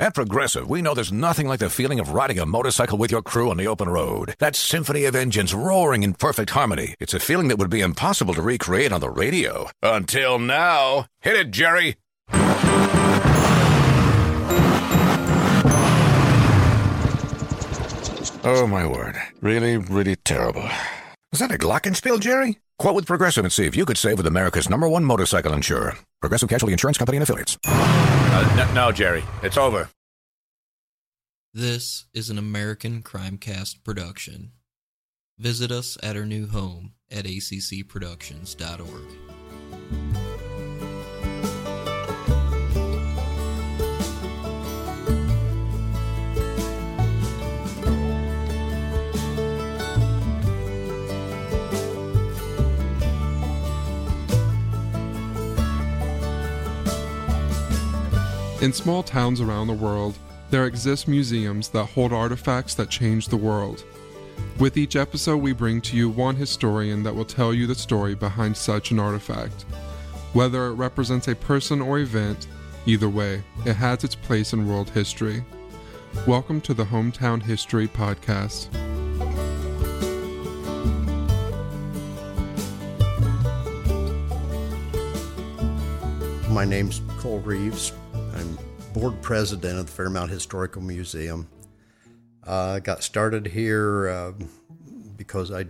At Progressive, we know there's nothing like the feeling of riding a motorcycle with your crew on the open road. That symphony of engines roaring in perfect harmony. It's a feeling that would be impossible to recreate on the radio. Until now. Hit it, Jerry. Oh, my word. Really, really terrible. Is that a glockenspiel, Jerry? Quote with Progressive and see if you could save with America's #1 motorcycle insurer. Progressive Casualty Insurance Company and Affiliates. No, Jerry. It's over. This is an American Crimecast production. Visit us at our new home at accproductions.org. In small towns around the world, there exist museums that hold artifacts that change the world. With each episode, we bring to you one historian that will tell you the story behind such an artifact. Whether it represents a person or event, either way, it has its place in world history. Welcome to the Hometown History Podcast. My name's Cole Reeves. I'm board president of the Fairmount Historical Museum. I got started here because I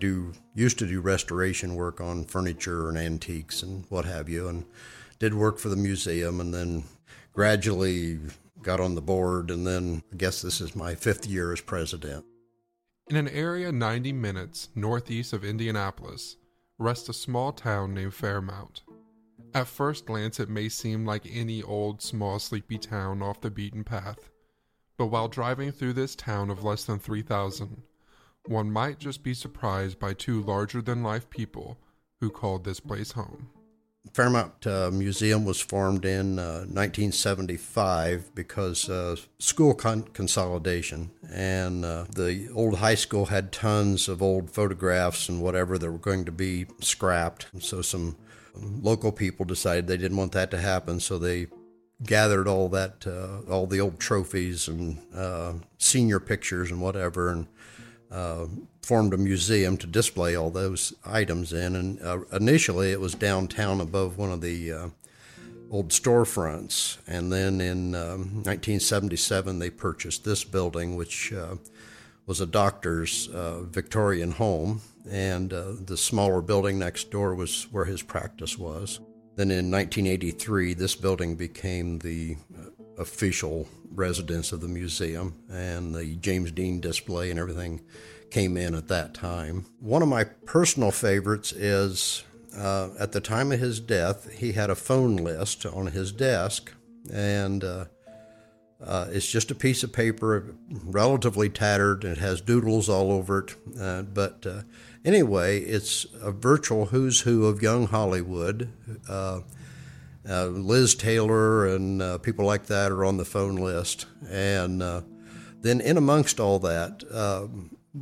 used to do restoration work on furniture and antiques and what have you, and did work for the museum, and then gradually got on the board, and then I guess this is my 5th year as president. In an area 90 minutes northeast of Indianapolis rests a small town named Fairmount. At first glance, it may seem like any old, small, sleepy town off the beaten path, but while driving through this town of less than 3,000, one might just be surprised by two larger-than-life people who called this place home. Fairmount Museum was formed in 1975 because school consolidation, and the old high school had tons of old photographs and whatever that were going to be scrapped, and so some local people decided they didn't want that to happen, so they gathered all that, all the old trophies and senior pictures and whatever, and formed a museum to display all those items in. And initially, it was downtown above one of the old storefronts. And then in 1977, they purchased this building, which was a doctor's Victorian home. And the smaller building next door was where his practice was. Then in 1983, this building became the official residence of the museum, and the James Dean display and everything came in at that time. One of my personal favorites is, at the time of his death, he had a phone list on his desk, and it's just a piece of paper, relatively tattered, and it has doodles all over it. Anyway, it's a virtual who's who of young Hollywood. Liz Taylor and people like that are on the phone list. And then in amongst all that,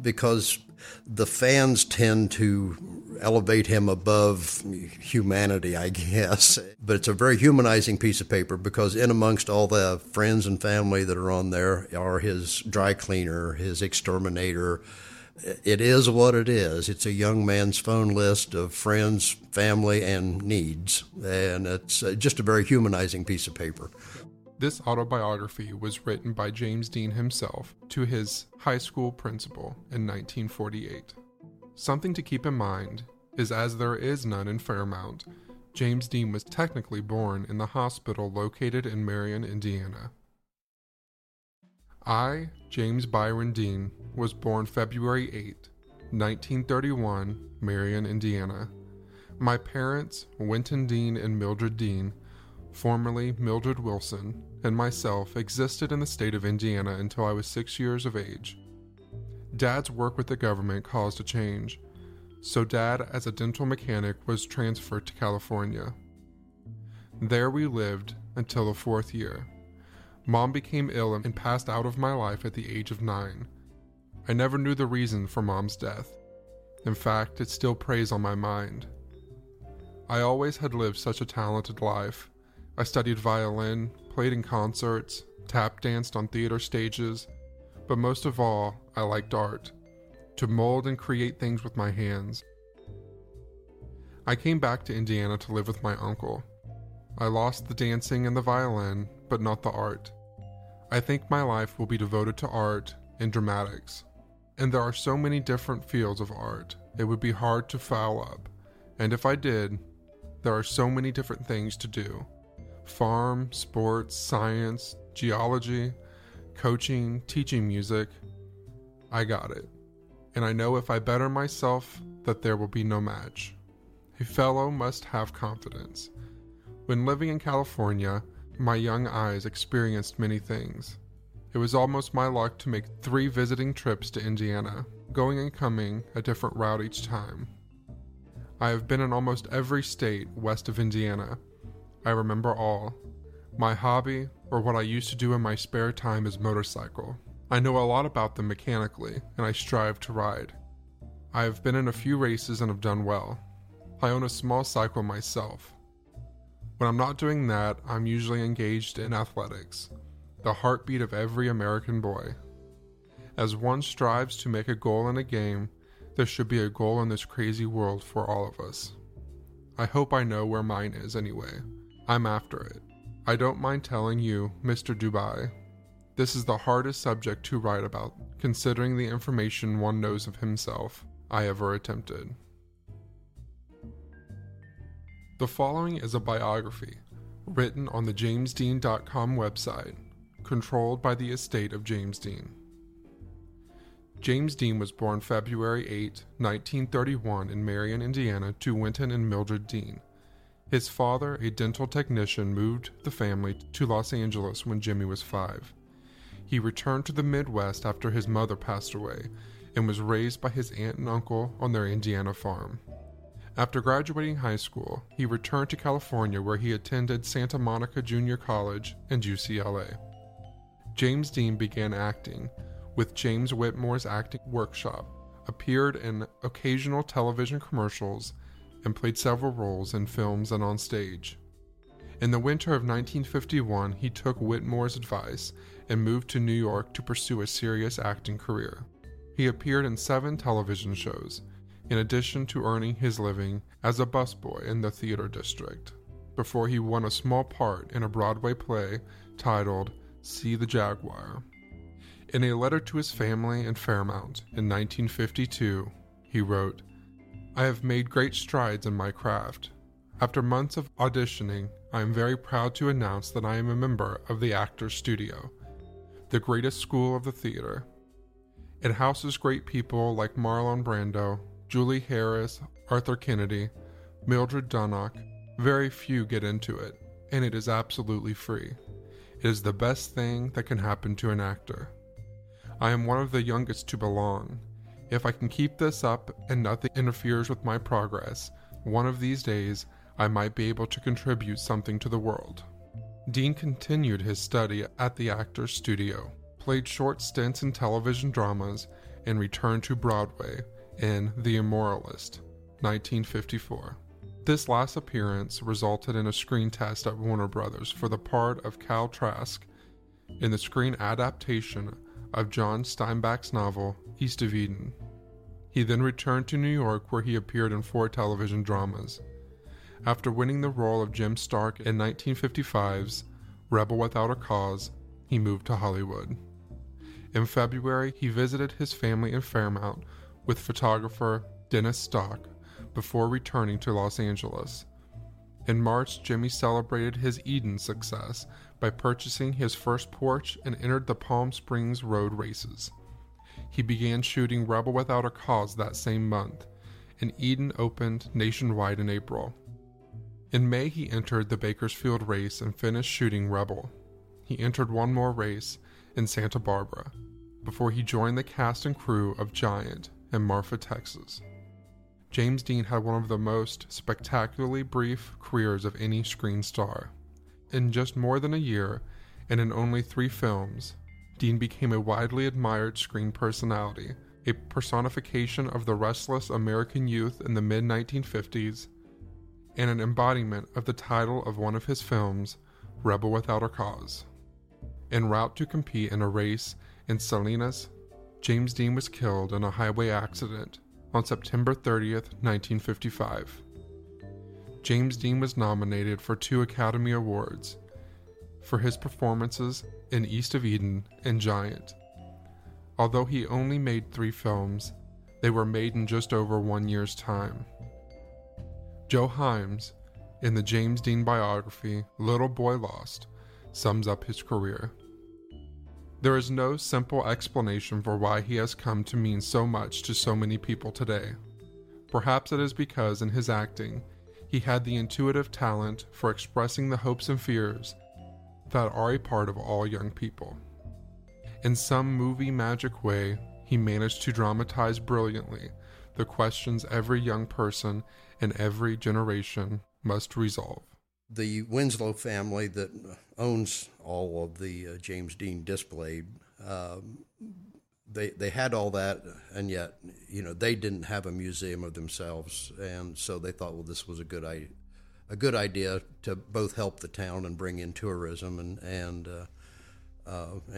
because the fans tend to elevate him above humanity, I guess. But it's a very humanizing piece of paper, because in amongst all the friends and family that are on there are his dry cleaner, his exterminator. It is what it is. It's a young man's phone list of friends, family, and needs. And it's just a very humanizing piece of paper. This autobiography was written by James Dean himself to his high school principal in 1948. Something to keep in mind is, as there is none in Fairmount, James Dean was technically born in the hospital located in Marion, Indiana. I, James Byron Dean, was born February 8, 1931, Marion, Indiana. My parents, Winton Dean and Mildred Dean, formerly Mildred Wilson, and myself existed in the state of Indiana until I was 6 years of age. Dad's work with the government caused a change, so Dad, as a dental mechanic, was transferred to California. There we lived until the fourth year. Mom became ill and passed out of my life at the age of 9. I never knew the reason for Mom's death. In fact, it still preys on my mind. I always had lived such a talented life. I studied violin, played in concerts, tap danced on theater stages, but most of all, I liked art, to mold and create things with my hands. I came back to Indiana to live with my uncle. I lost the dancing and the violin, but not the art. I think my life will be devoted to art and dramatics. And there are so many different fields of art, it would be hard to foul up. And if I did, there are so many different things to do. Farm, sports, science, geology, coaching, teaching music. I got it. And I know if I better myself that there will be no match. A fellow must have confidence. When living in California, my young eyes experienced many things. It was almost my luck to make 3 visiting trips to Indiana, going and coming a different route each time. I have been in almost every state west of Indiana. I remember all. My hobby, or what I used to do in my spare time, is motorcycle. I know a lot about them mechanically, and I strive to ride. I have been in a few races and have done well. I own a small cycle myself. When I'm not doing that, I'm usually engaged in athletics, the heartbeat of every American boy. As one strives to make a goal in a game, there should be a goal in this crazy world for all of us. I hope I know where mine is anyway. I'm after it. I don't mind telling you, Mr. Dubai, this is the hardest subject to write about, considering the information one knows of himself, I ever attempted. The following is a biography, written on the JamesDean.com website, controlled by the estate of James Dean. James Dean was born February 8, 1931 in Marion, Indiana, to Winton and Mildred Dean. His father, a dental technician, moved the family to Los Angeles when Jimmy was 5. He returned to the Midwest after his mother passed away and was raised by his aunt and uncle on their Indiana farm. After graduating high school, he returned to California where he attended Santa Monica Junior College and UCLA. James Dean began acting with James Whitmore's acting workshop, appeared in occasional television commercials, and played several roles in films and on stage. In the winter of 1951, he took Whitmore's advice and moved to New York to pursue a serious acting career. He appeared in 7 television shows, in addition to earning his living as a busboy in the theater district, before he won a small part in a Broadway play titled See the Jaguar. In a letter to his family in Fairmount in 1952, he wrote, "I have made great strides in my craft. After months of auditioning, I am very proud to announce that I am a member of the Actors Studio, the greatest school of the theater. It houses great people like Marlon Brando, Julie Harris, Arthur Kennedy, Mildred Dunnock. Very few get into it, and it is absolutely free. It is the best thing that can happen to an actor. I am one of the youngest to belong. If I can keep this up and nothing interferes with my progress, one of these days I might be able to contribute something to the world." Dean continued his study at the Actors Studio, played short stints in television dramas, and returned to Broadway in The Immoralist, 1954. This last appearance resulted in a screen test at Warner Brothers for the part of Cal Trask in the screen adaptation of John Steinbeck's novel, East of Eden. He then returned to New York where he appeared in 4 television dramas. After winning the role of Jim Stark in 1955's Rebel Without a Cause, he moved to Hollywood. In February, he visited his family in Fairmount with photographer Dennis Stock before returning to Los Angeles. In March, Jimmy celebrated his Eden success by purchasing his first Porsche and entered the Palm Springs Road races. He began shooting Rebel Without a Cause that same month, and Eden opened nationwide in April. In May, he entered the Bakersfield race and finished shooting Rebel. He entered one more race in Santa Barbara before he joined the cast and crew of Giant in Marfa, Texas. James Dean had one of the most spectacularly brief careers of any screen star. In just more than a year, and in only 3 films, Dean became a widely admired screen personality, a personification of the restless American youth in the mid-1950s, and an embodiment of the title of one of his films, Rebel Without a Cause. En route to compete in a race in Salinas, James Dean was killed in a highway accident on September 30th, 1955. James Dean was nominated for 2 Academy Awards for his performances in East of Eden and Giant. Although he only made 3 films, they were made in just over 1 year's time. Joe Himes, in the James Dean biography, Little Boy Lost, sums up his career. There is no simple explanation for why he has come to mean so much to so many people today. Perhaps it is because in his acting, he had the intuitive talent for expressing the hopes and fears that are a part of all young people. In some movie magic way, he managed to dramatize brilliantly the questions every young person and every generation must resolve. The Winslow family that owns all of the James Dean display, they had all that, and yet, you know, they didn't have a museum of themselves, and so they thought, well, this was a good idea to both help the town and bring in tourism, and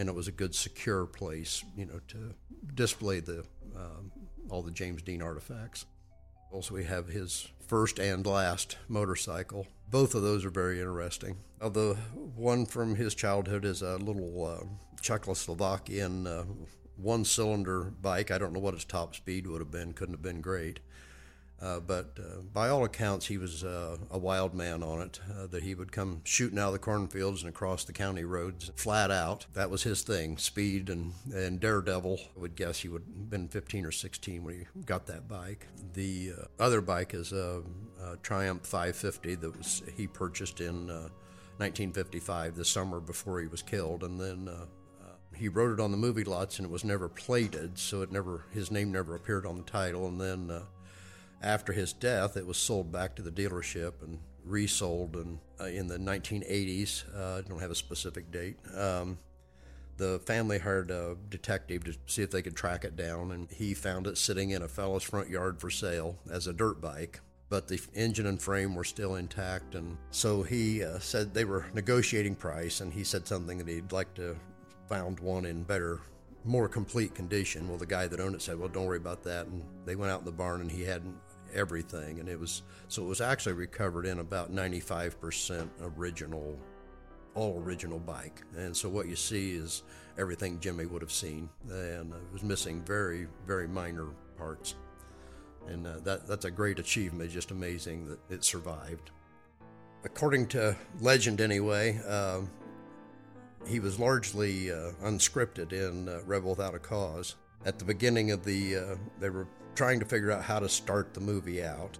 it was a good, secure place, you know, to display the all the James Dean artifacts. Also, we have his first and last motorcycle. Both of those are very interesting. The one from his childhood is a little Czechoslovakian one-cylinder bike. I don't know what its top speed would have been. Couldn't have been great. But by all accounts, he was a wild man on it, that he would come shooting out of the cornfields and across the county roads, flat out. That was his thing, speed and daredevil. I would guess he would have been 15 or 16 when he got that bike. The other bike is a Triumph 550 that he purchased in 1955, the summer before he was killed, and then he rode it on the movie lots, and it was never plated, so his name never appeared on the title, and then after his death, it was sold back to the dealership and resold in the 1980s. I don't have a specific date. The family hired a detective to see if they could track it down, and he found it sitting in a fellow's front yard for sale as a dirt bike, but the engine and frame were still intact, and so he said they were negotiating price, and he said something that he'd like to found one in better, more complete condition. Well, the guy that owned it said, well, don't worry about that, and they went out in the barn, and he hadn't everything, and it was actually recovered in about 95% all original bike, and so what you see is everything Jimmy would have seen, and it was missing very, very minor parts, and that's a great achievement. Just amazing that it survived. According to legend, anyway, he was largely unscripted in Rebel Without a Cause. At the beginning of they were trying to figure out how to start the movie out.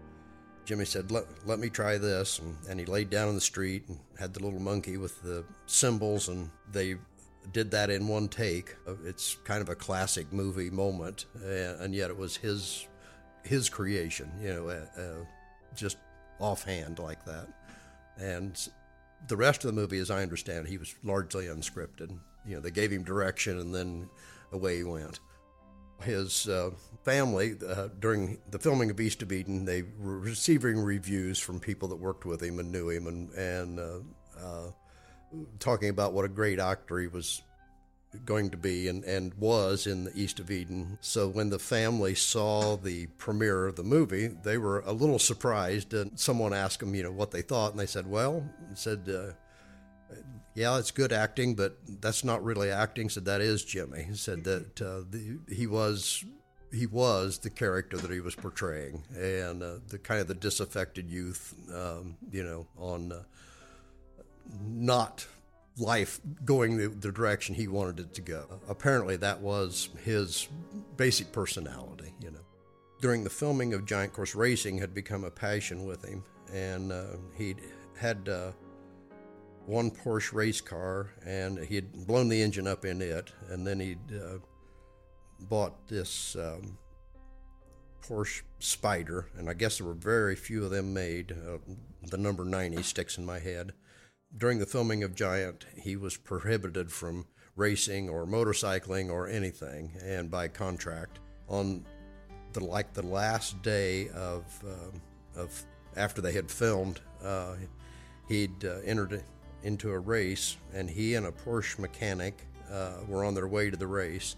Jimmy said, let me try this, and he laid down in the street and had the little monkey with the cymbals, and they did that in 1 take. It's kind of a classic movie moment, and yet it was his creation, you know, just offhand like that. And the rest of the movie, as I understand, he was largely unscripted. You know, they gave him direction, and then away he went. His family, during the filming of East of Eden, they were receiving reviews from people that worked with him and knew him, and talking about what a great actor he was going to be and was in the East of Eden. So when the family saw the premiere of the movie, they were a little surprised, and someone asked them, you know, what they thought, and they said, yeah, it's good acting, but that's not really acting. Said that is Jimmy. He said that he was the character that he was portraying, and the kind of the disaffected youth, you know, on not life going the direction he wanted it to go. Apparently, that was his basic personality. You know, during the filming of Giant, of course, racing had become a passion with him, and he had one Porsche race car, and he had blown the engine up in it, and then he'd bought this Porsche Spyder, and I guess there were very few of them made. The number 90 sticks in my head. During the filming of Giant, he was prohibited from racing or motorcycling or anything, and by contract, on the last day of after they had filmed, he'd entered into a race, and he and a Porsche mechanic were on their way to the race,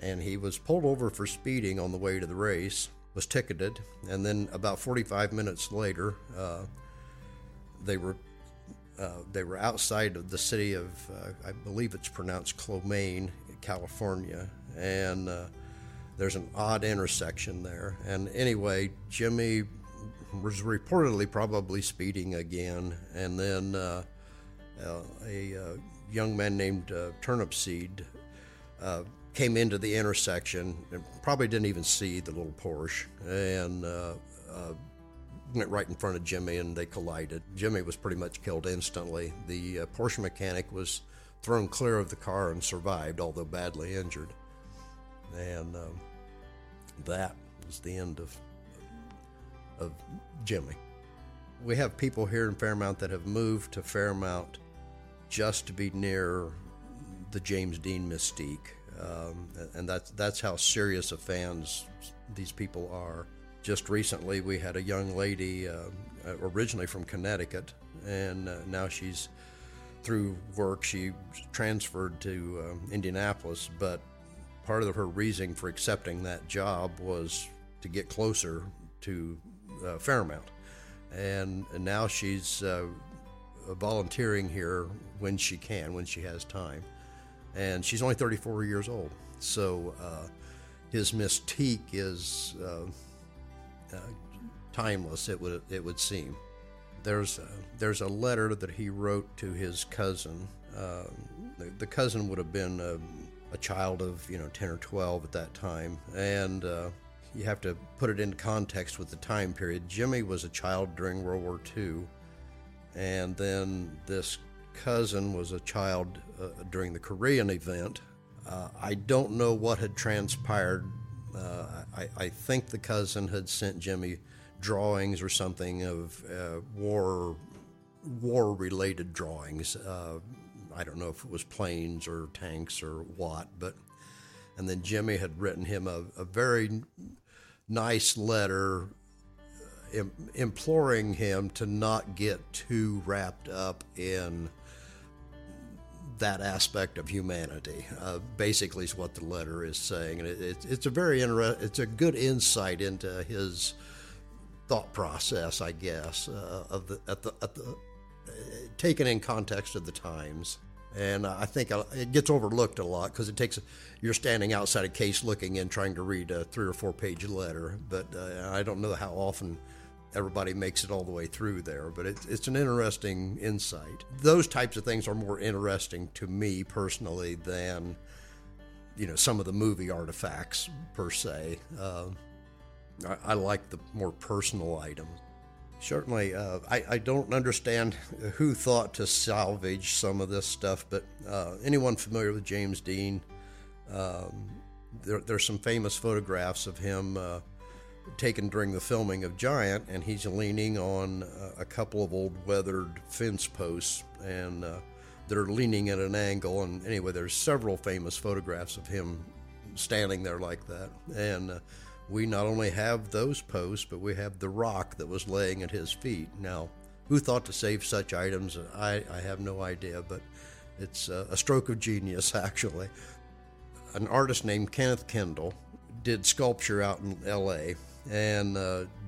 and he was pulled over for speeding on the way to the race, was ticketed, and then about 45 minutes later, they were outside of the city of, I believe it's pronounced Clomaine, California, and there's an odd intersection there. And anyway, Jimmy was reportedly probably speeding again, and then a young man named Turnipseed came into the intersection and probably didn't even see the little Porsche, and went right in front of Jimmy, and they collided. Jimmy was pretty much killed instantly. The Porsche mechanic was thrown clear of the car and survived, although badly injured. And that was the end of Jimmy. We have people here in Fairmount that have moved to Fairmount just to be near the James Dean mystique, and that's how serious of fans these people are. Just recently, we had a young lady originally from Connecticut, and now she's, through work, she transferred to Indianapolis, but part of her reason for accepting that job was to get closer to Fairmount. And now she's volunteering here when she can, when she has time. And she's only 34 years old. So his mystique is... timeless, it would seem. There's a letter that he wrote to his cousin. The cousin would have been a child of 10 or 12 at that time, and you have to put it in context with the time period. Jimmy was a child during World War II, and then this cousin was a child during the Korean event. I don't know what had transpired. I think the cousin had sent Jimmy drawings or something of war-related drawings. I don't know if it was planes or tanks or what, but and then Jimmy had written him a very nice letter imploring him to not get too wrapped up in that aspect of humanity, basically, is what the letter is saying, and it's a good insight into his thought process, I guess, taken in context of the times. And I think it gets overlooked a lot because it takes you're standing outside a case looking in, trying to read a 3 or 4 page letter, but I don't know how often everybody makes it all the way through there, but it's an interesting insight. Those types of things are more interesting to me personally than, some of the movie artifacts per se. I like the more personal items. Certainly, I don't understand who thought to salvage some of this stuff, but anyone familiar with James Dean, there's some famous photographs of him taken during the filming of Giant, and he's leaning on a couple of old weathered fence posts, and they're leaning at an angle, and anyway, there's several famous photographs of him standing there like that, and we not only have those posts, but we have the rock that was laying at his feet. Now, who thought to save such items? I have no idea, but it's a stroke of genius, actually. An artist named Kenneth Kendall did sculpture out in L.A., and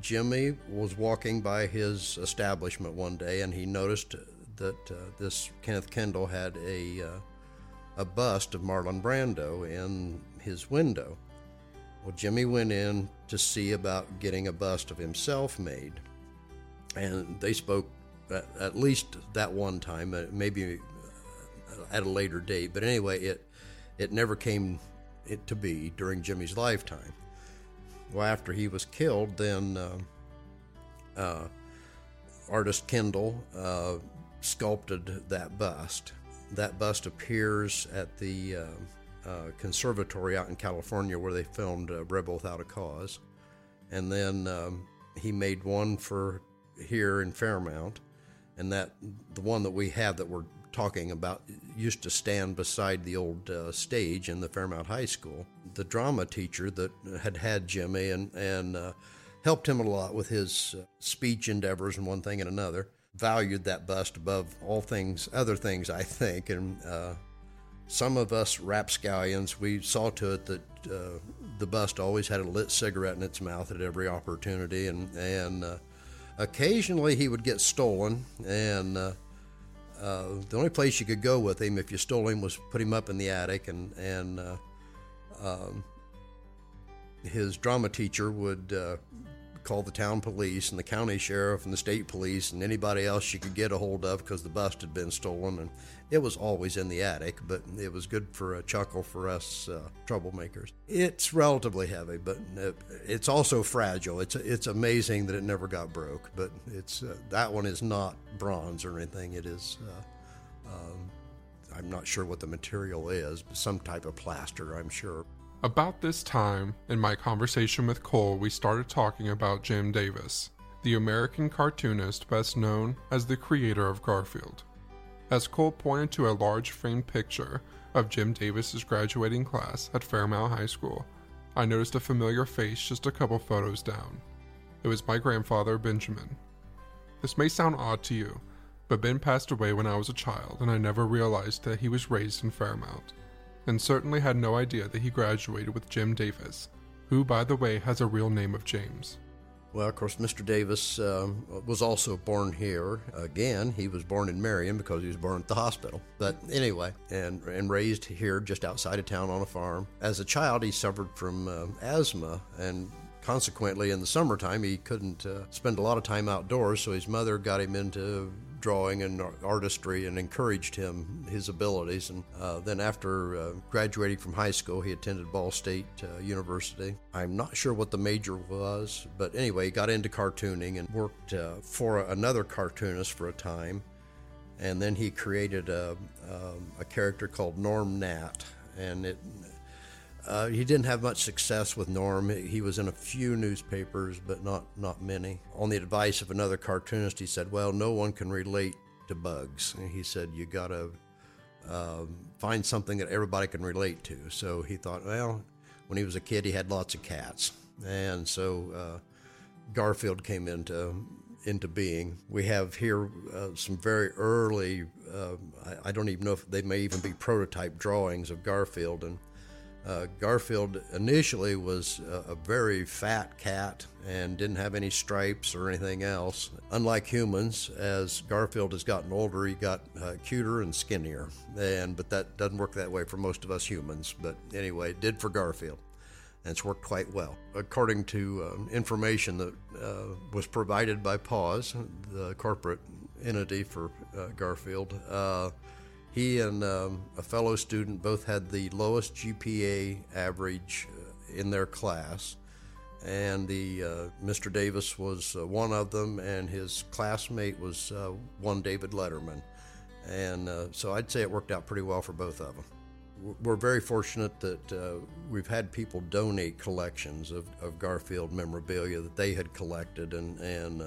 Jimmy was walking by his establishment one day, and he noticed that this Kenneth Kendall had a bust of Marlon Brando in his window. Well, Jimmy went in to see about getting a bust of himself made, and they spoke at least that one time, maybe at a later date, but anyway, it never came it to be during Jimmy's lifetime. Well, after he was killed, then artist Kendall sculpted that bust. That bust appears at the conservatory out in California where they filmed Rebel Without a Cause. And then he made one for here in Fairmount. And that the one that we have that we're talking about used to stand beside the old stage in the Fairmount High School. The drama teacher that had Jimmy and helped him a lot with his speech endeavors and one thing and another, valued that bust above all things, other things, I think. And some of us rapscallions, we saw to it that the bust always had a lit cigarette in its mouth at every opportunity, and occasionally he would get stolen, and the only place you could go with him if you stole him was put him up in the attic, and his drama teacher would call the town police and the county sheriff and the state police and anybody else she could get a hold of because the bust had been stolen, and it was always in the attic, but it was good for a chuckle for us troublemakers. It's relatively heavy, but it's also fragile. It's amazing that it never got broke, but it's that one is not bronze or anything. It is, I'm not sure what the material is, but some type of plaster, I'm sure. About this time, in my conversation with Cole, we started talking about Jim Davis, the American cartoonist best known as the creator of Garfield. As Cole pointed to a large framed picture of Jim Davis's graduating class at Fairmount High School, I noticed a familiar face just a couple photos down. It was my grandfather, Benjamin. This may sound odd to you, but Ben passed away when I was a child, and I never realized that he was raised in Fairmount, and certainly had no idea that he graduated with Jim Davis, who, by the way, has a real name of James. Well, of course, Mr. Davis was also born here. Again, he was born in Marion because he was born at the hospital. But anyway, and raised here just outside of town on a farm. As a child, he suffered from asthma, and consequently, in the summertime, he couldn't spend a lot of time outdoors, so his mother got him into drawing and artistry and encouraged his abilities. And then after graduating from high school, he attended Ball State University. I'm not sure what the major was, but anyway, he got into cartooning and worked for another cartoonist for a time. And then he created a character called Norm Nat, and he didn't have much success with Norm. He was in a few newspapers, but not many. On the advice of another cartoonist, he said, well, no one can relate to bugs. And he said, you got to find something that everybody can relate to. So he thought, well, when he was a kid, he had lots of cats. And so Garfield came into being. We have here some very early, I don't even know if they may even be prototype drawings of Garfield. And Garfield initially was a very fat cat and didn't have any stripes or anything else. Unlike humans, as Garfield has gotten older, he got cuter and skinnier. But that doesn't work that way for most of us humans. But anyway, it did for Garfield, and it's worked quite well. According to information that was provided by PAWS, the corporate entity for Garfield, he and a fellow student both had the lowest GPA average in their class, and Mr. Davis was one of them, and his classmate was one David Letterman. And so I'd say it worked out pretty well for both of them. We're very fortunate that we've had people donate collections of Garfield memorabilia that they had collected, and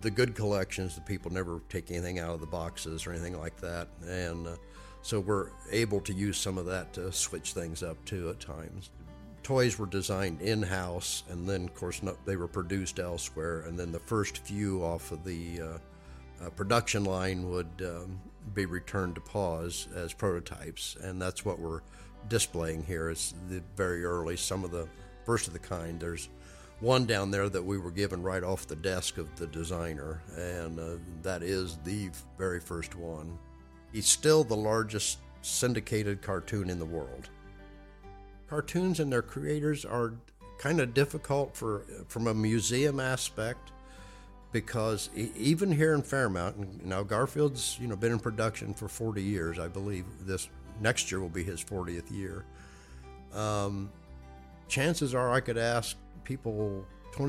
the good collections, the people never take anything out of the boxes or anything like that. And so we're able to use some of that to switch things up too at times. Toys were designed in-house, and then, of course, they were produced elsewhere. And then the first few off of the production line would be returned to PAWS as prototypes. And that's what we're displaying here. It's the very early, some of the first of the kind. There's one down there that we were given right off the desk of the designer, and that is the very first one. He's still the largest syndicated cartoon in the world. Cartoons and their creators are kind of difficult from a museum aspect, because even here in Fairmount, now Garfield's been in production for 40 years, I believe. This next year will be his 40th year. Chances are I could ask 20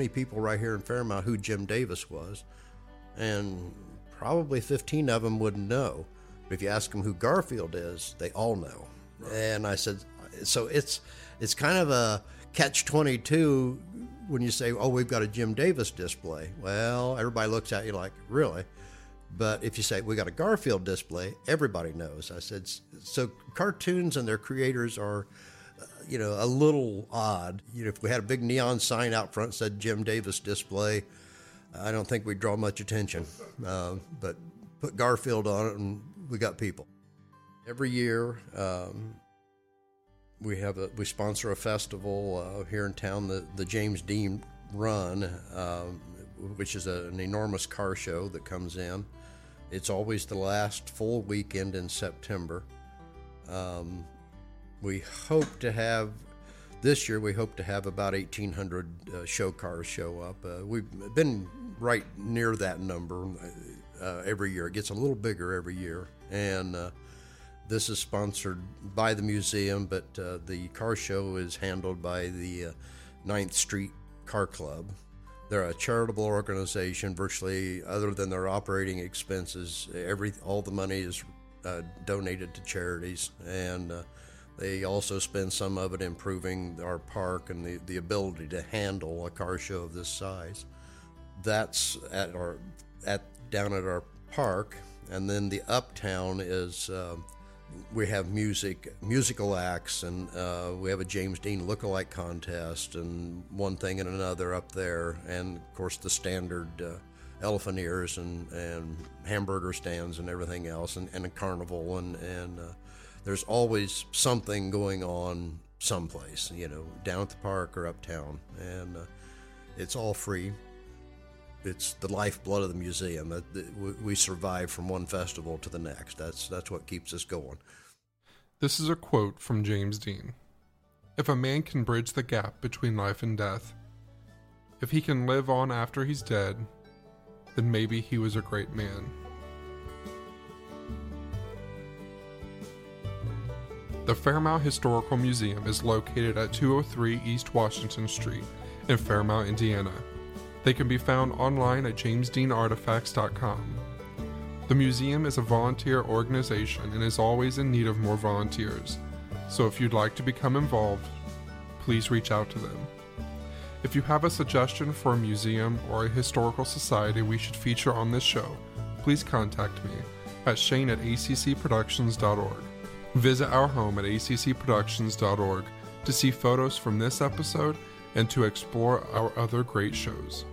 people right here in Fairmount who Jim Davis was, and probably 15 of them wouldn't know. But if you ask them who Garfield is, they all know. Right. And I said, so it's kind of a catch-22 when you say, oh, we've got a Jim Davis display. Well, everybody looks at you like, really? But if you say, we got a Garfield display, everybody knows. I said, so cartoons and their creators are, a little odd. If we had a big neon sign out front that said Jim Davis display, I don't think we'd draw much attention. But put Garfield on it and we got people. Every year, we sponsor a festival here in town, the James Dean Run, which is an enormous car show that comes in. It's always the last full weekend in September. This year we hope to have about 1,800 show cars show up. We've been right near that number every year. It gets a little bigger every year. And this is sponsored by the museum, but the car show is handled by the 9th Street Car Club. They're a charitable organization. Virtually, other than their operating expenses, all the money is donated to charities, and they also spend some of it improving our park and the ability to handle a car show of this size. That's down at our park, and then the Uptown is we have musical acts, and we have a James Dean lookalike contest, and one thing and another up there, and of course the standard elephant ears and hamburger stands and everything else, and a carnival, and there's always something going on someplace, down at the park or uptown, and it's all free. It's the lifeblood of the museum. We survive from one festival to the next. That's what keeps us going. This is a quote from James Dean. If a man can bridge the gap between life and death, if he can live on after he's dead, then maybe he was a great man. The Fairmount Historical Museum is located at 203 East Washington Street in Fairmount, Indiana. They can be found online at jamesdeanartifacts.com. The museum is a volunteer organization and is always in need of more volunteers, so if you'd like to become involved, please reach out to them. If you have a suggestion for a museum or a historical society we should feature on this show, please contact me at shane@accproductions.org. Visit our home at accproductions.org to see photos from this episode and to explore our other great shows.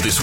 This